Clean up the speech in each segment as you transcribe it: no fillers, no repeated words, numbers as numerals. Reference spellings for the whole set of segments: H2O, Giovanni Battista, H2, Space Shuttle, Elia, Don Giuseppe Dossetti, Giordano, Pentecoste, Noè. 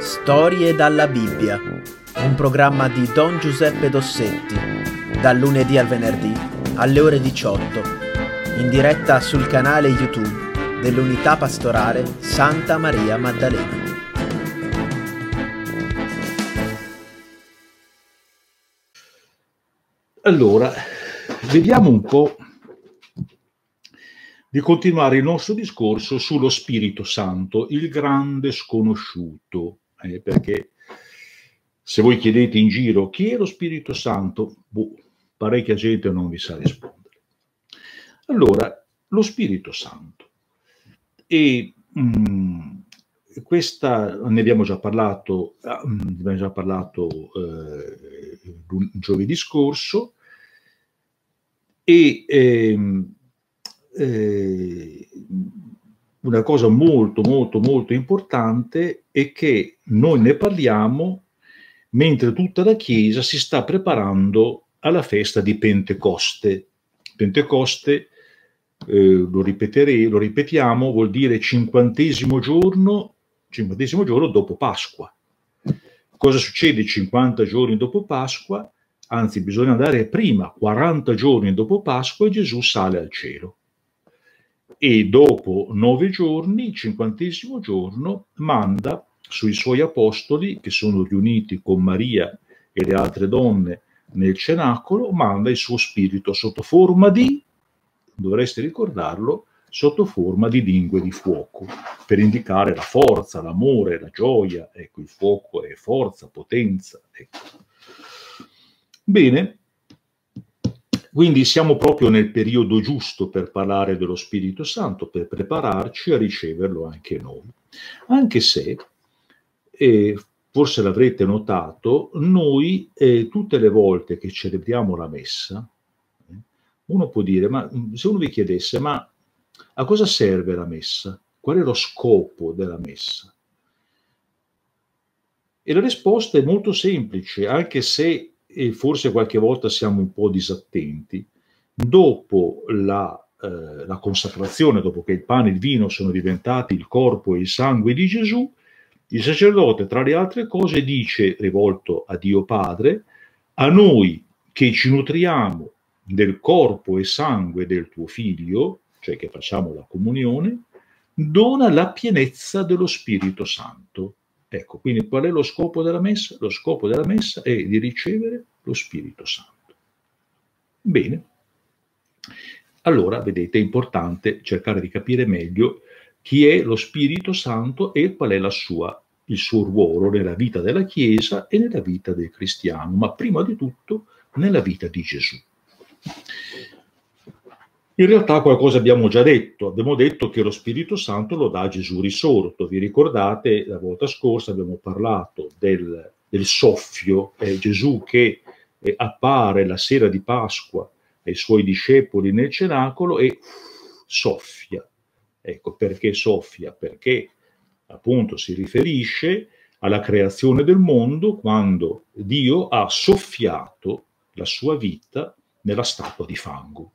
Storie dalla Bibbia, un programma di Don Giuseppe Dossetti, dal lunedì al venerdì alle ore 18, in diretta sul canale YouTube dell'Unità Pastorale Santa Maria Maddalena. Allora, vediamo un po' di continuare il nostro discorso sullo Spirito Santo, il grande sconosciuto, perché se voi chiedete in giro chi è lo Spirito Santo, parecchia gente non vi sa rispondere. Allora, lo Spirito Santo, e questa ne abbiamo già parlato, giovedì scorso, e una cosa molto molto molto importante è che noi ne parliamo mentre tutta la Chiesa si sta preparando alla festa di Pentecoste. Pentecoste, lo ripetiamo, vuol dire cinquantesimo giorno dopo Pasqua. Cosa succede 50 giorni dopo Pasqua? Anzi, bisogna andare prima, 40 giorni dopo Pasqua, e Gesù sale al cielo. E dopo 9 giorni, il 50° giorno, manda sui suoi apostoli, che sono riuniti con Maria e le altre donne nel cenacolo, manda il suo spirito sotto forma di, dovreste ricordarlo, sotto forma di lingue di fuoco, per indicare la forza, l'amore, la gioia. Ecco, il fuoco è forza, potenza. Ecco. Bene. Quindi siamo proprio nel periodo giusto per parlare dello Spirito Santo, per prepararci a riceverlo anche noi. Anche se, forse l'avrete notato, noi tutte le volte che celebriamo la Messa, uno può dire, ma se uno vi chiedesse, ma a cosa serve la Messa? Qual è lo scopo della Messa? E la risposta è molto semplice, anche se e forse qualche volta siamo un po' disattenti. Dopo la consacrazione, dopo che il pane e il vino sono diventati il corpo e il sangue di Gesù, il sacerdote, tra le altre cose, dice, rivolto a Dio Padre, a noi che ci nutriamo del corpo e sangue del tuo Figlio, cioè che facciamo la comunione, dona la pienezza dello Spirito Santo. Ecco, quindi qual è lo scopo della Messa? Lo scopo della Messa è di ricevere lo Spirito Santo. Bene. Allora, vedete, è importante cercare di capire meglio chi è lo Spirito Santo e qual è il suo ruolo nella vita della Chiesa e nella vita del cristiano, ma prima di tutto nella vita di Gesù. In realtà qualcosa abbiamo già detto, abbiamo detto che lo Spirito Santo lo dà Gesù risorto. Vi ricordate, la volta scorsa abbiamo parlato del soffio, Gesù che appare la sera di Pasqua ai suoi discepoli nel cenacolo e soffia. Ecco, perché soffia? Perché appunto si riferisce alla creazione del mondo, quando Dio ha soffiato la sua vita nella statua di fango.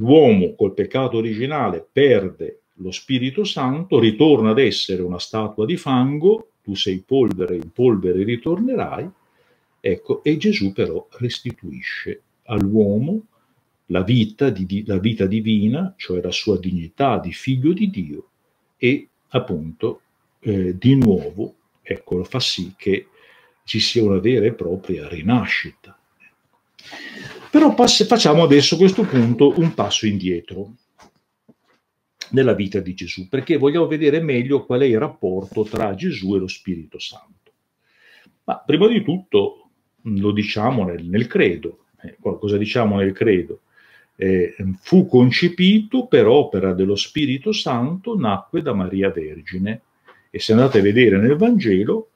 L'uomo col peccato originale perde lo Spirito Santo, ritorna ad essere una statua di fango, tu sei polvere, in polvere ritornerai, ecco, e Gesù però restituisce all'uomo la vita divina, cioè la sua dignità di figlio di Dio, e appunto di nuovo, ecco, fa sì che ci sia una vera e propria rinascita. Però facciamo adesso a questo punto un passo indietro nella vita di Gesù, perché vogliamo vedere meglio qual è il rapporto tra Gesù e lo Spirito Santo. Ma prima di tutto lo diciamo nel credo. Cosa diciamo nel credo? Fu concepito per opera dello Spirito Santo, nacque da Maria Vergine. E se andate a vedere nel Vangelo,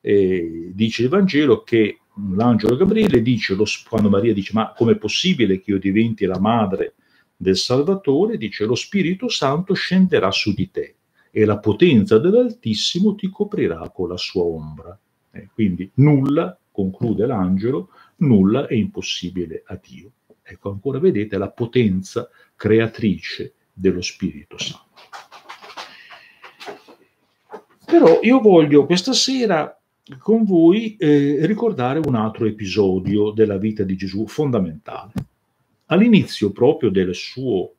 dice il Vangelo che l'angelo Gabriele dice, quando Maria dice, ma com'è possibile che io diventi la madre del Salvatore, dice, lo Spirito Santo scenderà su di te e la potenza dell'Altissimo ti coprirà con la sua ombra. Quindi nulla, conclude l'angelo, nulla è impossibile a Dio. Ecco, ancora vedete la potenza creatrice dello Spirito Santo. Però io voglio questa sera con voi ricordare un altro episodio della vita di Gesù fondamentale. All'inizio proprio del suo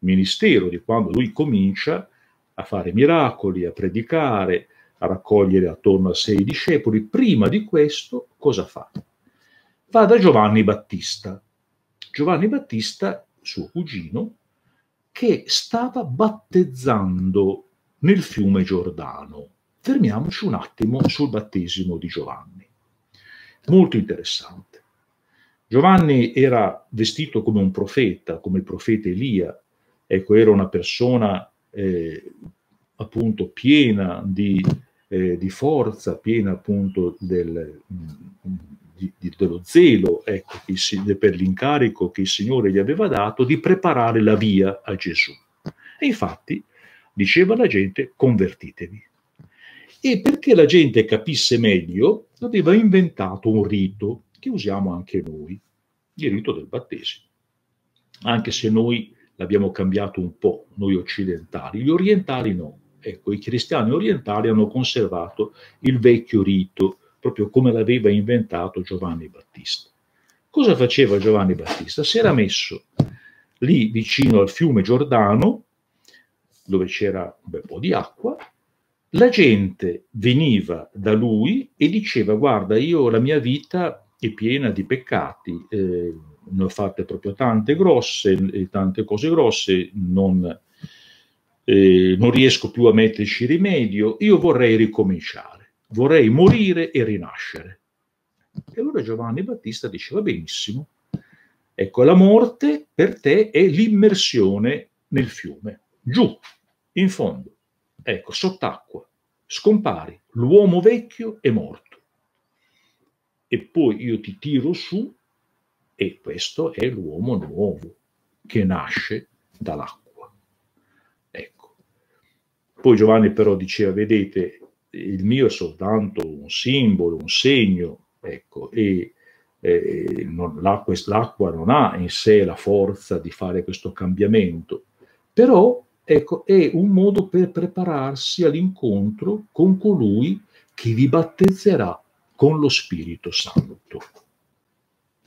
ministero, di quando lui comincia a fare miracoli, a predicare, a raccogliere attorno a sé i discepoli, prima di questo cosa fa? Va da Giovanni Battista. Giovanni Battista, suo cugino, che stava battezzando nel fiume Giordano. Fermiamoci un attimo sul battesimo di Giovanni. Molto interessante. Giovanni era vestito come un profeta, come il profeta Elia. Ecco, era una persona appunto piena di forza, piena appunto dello zelo, ecco, per l'incarico che il Signore gli aveva dato di preparare la via a Gesù. E infatti diceva alla gente: convertitevi. E perché la gente capisse meglio, aveva inventato un rito che usiamo anche noi, il rito del battesimo. Anche se noi l'abbiamo cambiato un po', noi occidentali, gli orientali no. Ecco, i cristiani orientali hanno conservato il vecchio rito, proprio come l'aveva inventato Giovanni Battista. Cosa faceva Giovanni Battista? Si era messo lì vicino al fiume Giordano, dove c'era un bel po' di acqua. La gente veniva da lui e diceva: guarda, io la mia vita è piena di peccati, ne ho fatte proprio tante grosse, tante cose grosse, non riesco più a metterci rimedio, io vorrei ricominciare, vorrei morire e rinascere. E allora Giovanni Battista diceva: benissimo, ecco, la morte per te è l'immersione nel fiume, giù, in fondo. Ecco, sott'acqua, scompari, l'uomo vecchio è morto. E poi io ti tiro su e questo è l'uomo nuovo che nasce dall'acqua. Ecco. Poi Giovanni però diceva: vedete, il mio è soltanto un simbolo, un segno, ecco, e l'acqua non ha in sé la forza di fare questo cambiamento, però ecco, è un modo per prepararsi all'incontro con colui che vi battezzerà con lo Spirito Santo.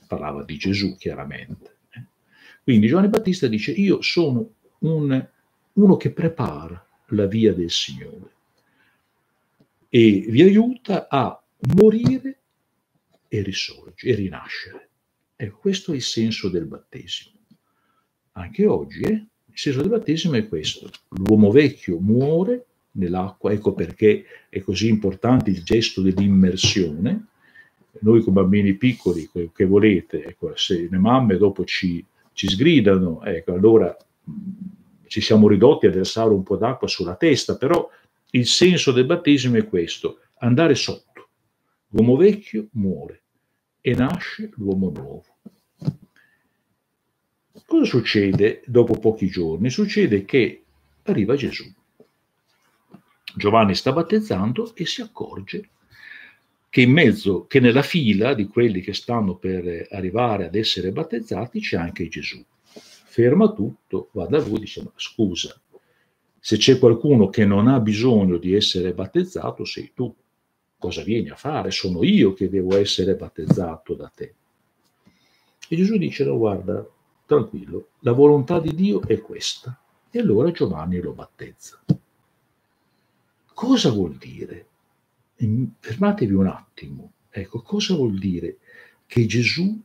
Parlava di Gesù, chiaramente. Quindi Giovanni Battista dice: io sono uno che prepara la via del Signore e vi aiuta a morire e risorgere, e rinascere. Ecco, questo è il senso del battesimo. Anche oggi, il senso del battesimo è questo: l'uomo vecchio muore nell'acqua, ecco perché è così importante il gesto dell'immersione. Noi con bambini piccoli, che volete, ecco, se le mamme dopo ci sgridano, ecco, allora ci siamo ridotti a versare un po' d'acqua sulla testa, però il senso del battesimo è questo: andare sotto, l'uomo vecchio muore e nasce l'uomo nuovo. Cosa succede dopo pochi giorni? Succede che arriva Gesù. Giovanni sta battezzando e si accorge che nella fila di quelli che stanno per arrivare ad essere battezzati c'è anche Gesù. Ferma tutto, va da lui e dice: ma scusa, se c'è qualcuno che non ha bisogno di essere battezzato sei tu. Cosa vieni a fare? Sono io che devo essere battezzato da te. E Gesù dice: no, guarda, tranquillo, la volontà di Dio è questa. E allora Giovanni lo battezza. Cosa vuol dire? Fermatevi un attimo. Ecco, cosa vuol dire che Gesù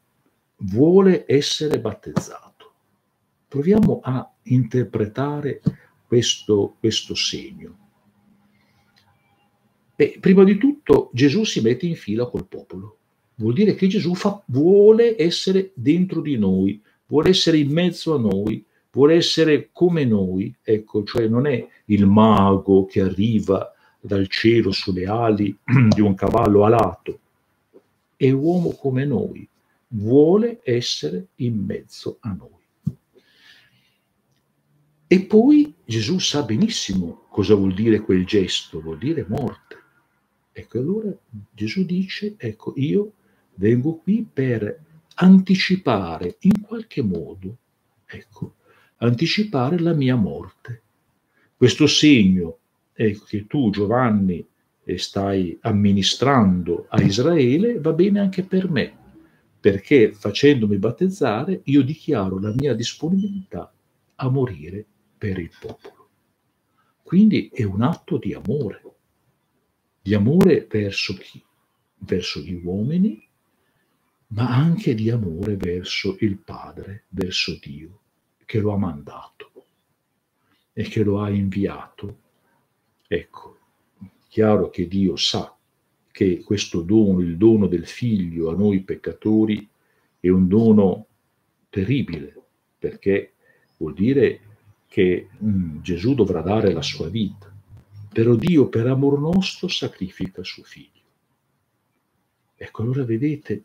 vuole essere battezzato? Proviamo a interpretare questo segno. Beh, prima di tutto Gesù si mette in fila col popolo. Vuol dire che Gesù vuole essere dentro di noi, vuole essere in mezzo a noi, vuole essere come noi, ecco, cioè non è il mago che arriva dal cielo sulle ali di un cavallo alato, è uomo come noi, vuole essere in mezzo a noi. E poi Gesù sa benissimo cosa vuol dire quel gesto, vuol dire morte. Ecco, allora Gesù dice: ecco, io vengo qui per anticipare in qualche modo, ecco, anticipare la mia morte. Questo segno che tu, Giovanni, stai amministrando a Israele, va bene anche per me, perché facendomi battezzare io dichiaro la mia disponibilità a morire per il popolo. Quindi è un atto di amore verso chi? Verso gli uomini, ma anche di amore verso il Padre, verso Dio, che lo ha mandato e che lo ha inviato. Ecco, chiaro che Dio sa che questo dono, il dono del Figlio a noi peccatori, è un dono terribile, perché vuol dire che Gesù dovrà dare la sua vita, però Dio per amor nostro sacrifica il suo Figlio. Ecco, allora vedete,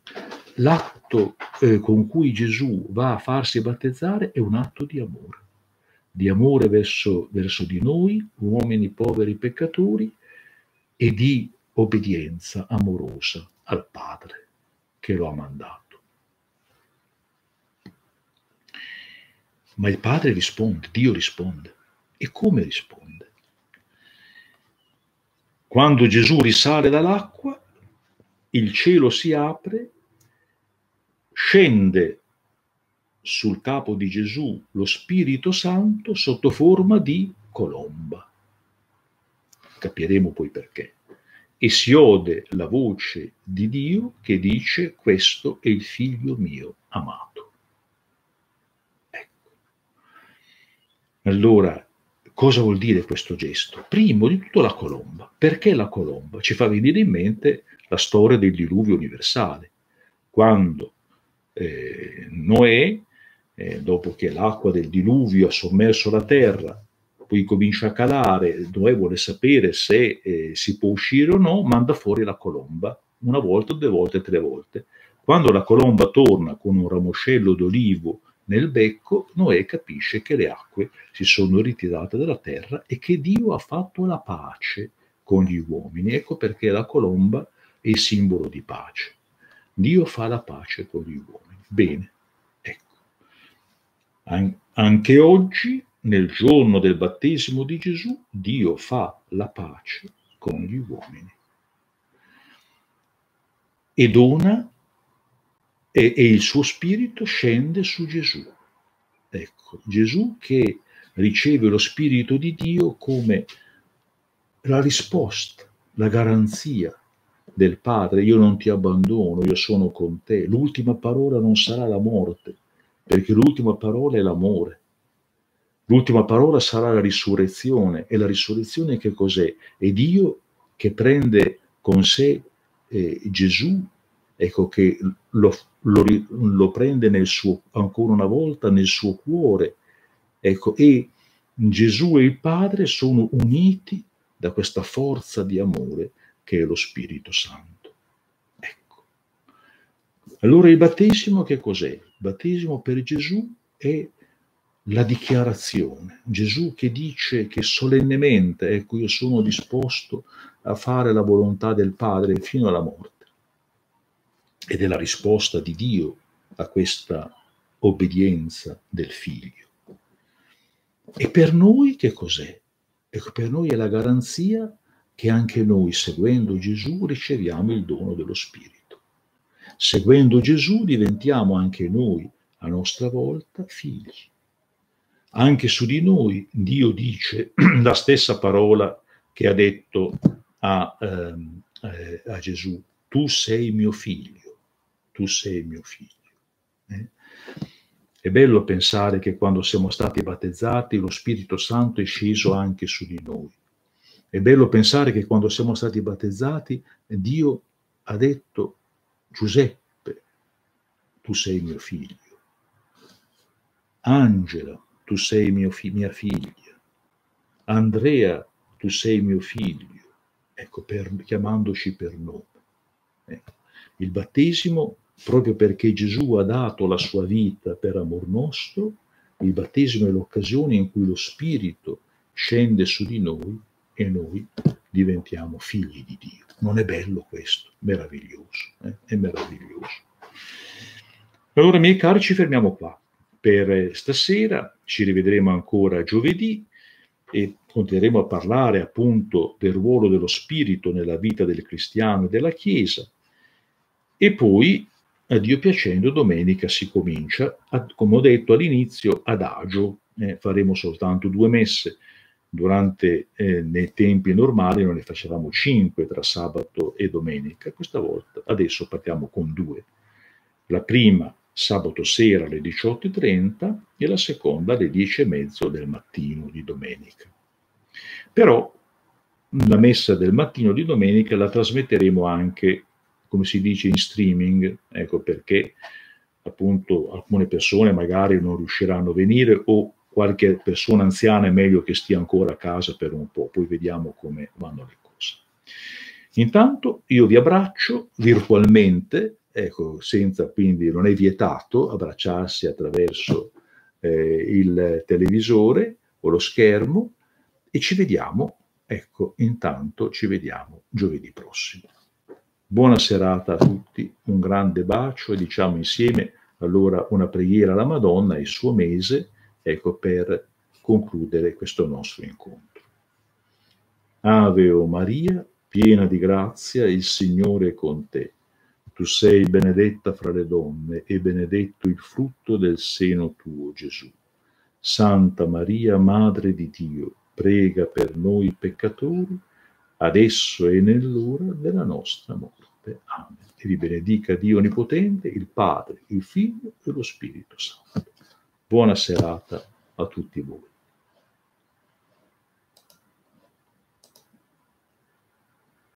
l'atto con cui Gesù va a farsi battezzare è un atto di amore verso di noi, uomini poveri peccatori, e di obbedienza amorosa al Padre che lo ha mandato. Ma il Padre risponde, Dio risponde. E come risponde? Quando Gesù risale dall'acqua, il cielo si apre, scende sul capo di Gesù lo Spirito Santo sotto forma di colomba. Capiremo poi perché. E si ode la voce di Dio che dice: questo è il figlio mio amato. Ecco. Allora, cosa vuol dire questo gesto? Primo di tutto la colomba. Perché la colomba? Ci fa venire in mente la storia del diluvio universale, quando Noè, dopo che l'acqua del diluvio ha sommerso la terra, poi comincia a calare, Noè vuole sapere se si può uscire o no, manda fuori la colomba, una volta, due volte, tre volte. Quando la colomba torna con un ramoscello d'olivo nel becco, Noè capisce che le acque si sono ritirate dalla terra e che Dio ha fatto la pace con gli uomini. Ecco perché la colomba è il simbolo di pace. Dio fa la pace con gli uomini. Bene, ecco. Anche oggi, nel giorno del battesimo di Gesù, Dio fa la pace con gli uomini e dona, e il suo spirito scende su Gesù. Ecco, Gesù che riceve lo spirito di Dio come la risposta, la garanzia del Padre: io non ti abbandono, io sono con te. L'ultima parola non sarà la morte, perché l'ultima parola è l'amore. L'ultima parola sarà la risurrezione. E la risurrezione che cos'è? È Dio che prende con sé Gesù, ecco che lo prende nel suo, ancora una volta, nel suo cuore. Ecco, e Gesù e il Padre sono uniti da questa forza di amore che è lo Spirito Santo. Ecco. Allora il battesimo che cos'è? Il battesimo per Gesù è la dichiarazione. Gesù che dice che solennemente, ecco, io sono disposto a fare la volontà del Padre fino alla morte. Ed è la risposta di Dio a questa obbedienza del Figlio. E per noi che cos'è? Ecco, per noi è la garanzia che anche noi, seguendo Gesù, riceviamo il dono dello Spirito. Seguendo Gesù diventiamo anche noi, a nostra volta, figli. Anche su di noi Dio dice la stessa parola che ha detto a Gesù: tu sei mio figlio, tu sei mio figlio. È bello pensare che quando siamo stati battezzati lo Spirito Santo è sceso anche su di noi. È bello pensare che quando siamo stati battezzati Dio ha detto: Giuseppe, tu sei mio figlio. Angela, tu sei mia figlia. Andrea, tu sei mio figlio. Ecco, chiamandoci per nome. Ecco. Il battesimo, proprio perché Gesù ha dato la sua vita per amor nostro, il battesimo è l'occasione in cui lo Spirito scende su di noi e noi diventiamo figli di Dio. Non è bello questo? Meraviglioso. È meraviglioso. Allora, miei cari, ci fermiamo qua per stasera, ci rivedremo ancora giovedì e continueremo a parlare appunto del ruolo dello Spirito nella vita del cristiano e della Chiesa, e poi, a Dio piacendo, domenica si comincia, come ho detto all'inizio, ad agio. Faremo soltanto 2 messe, durante nei tempi normali non ne facevamo 5 tra sabato e domenica, questa volta adesso partiamo con 2. La prima sabato sera alle 18:30 e la seconda alle 10:30 del mattino di domenica. Però la messa del mattino di domenica la trasmetteremo anche, come si dice, in streaming, ecco perché appunto alcune persone magari non riusciranno a venire o qualche persona anziana è meglio che stia ancora a casa per un po', poi vediamo come vanno le cose. Intanto io vi abbraccio virtualmente, ecco, senza, quindi non è vietato abbracciarsi attraverso il televisore o lo schermo, e ci vediamo, ecco, intanto ci vediamo giovedì prossimo. Buona serata a tutti, un grande bacio e diciamo insieme allora una preghiera alla Madonna e il suo mese, ecco, per concludere questo nostro incontro. Ave o Maria, piena di grazia, il Signore è con te. Tu sei benedetta fra le donne e benedetto il frutto del seno tuo, Gesù. Santa Maria, Madre di Dio, prega per noi peccatori, adesso e nell'ora della nostra morte. Amen. E vi benedica Dio Onnipotente, il Padre, il Figlio e lo Spirito Santo. Buona serata a tutti voi.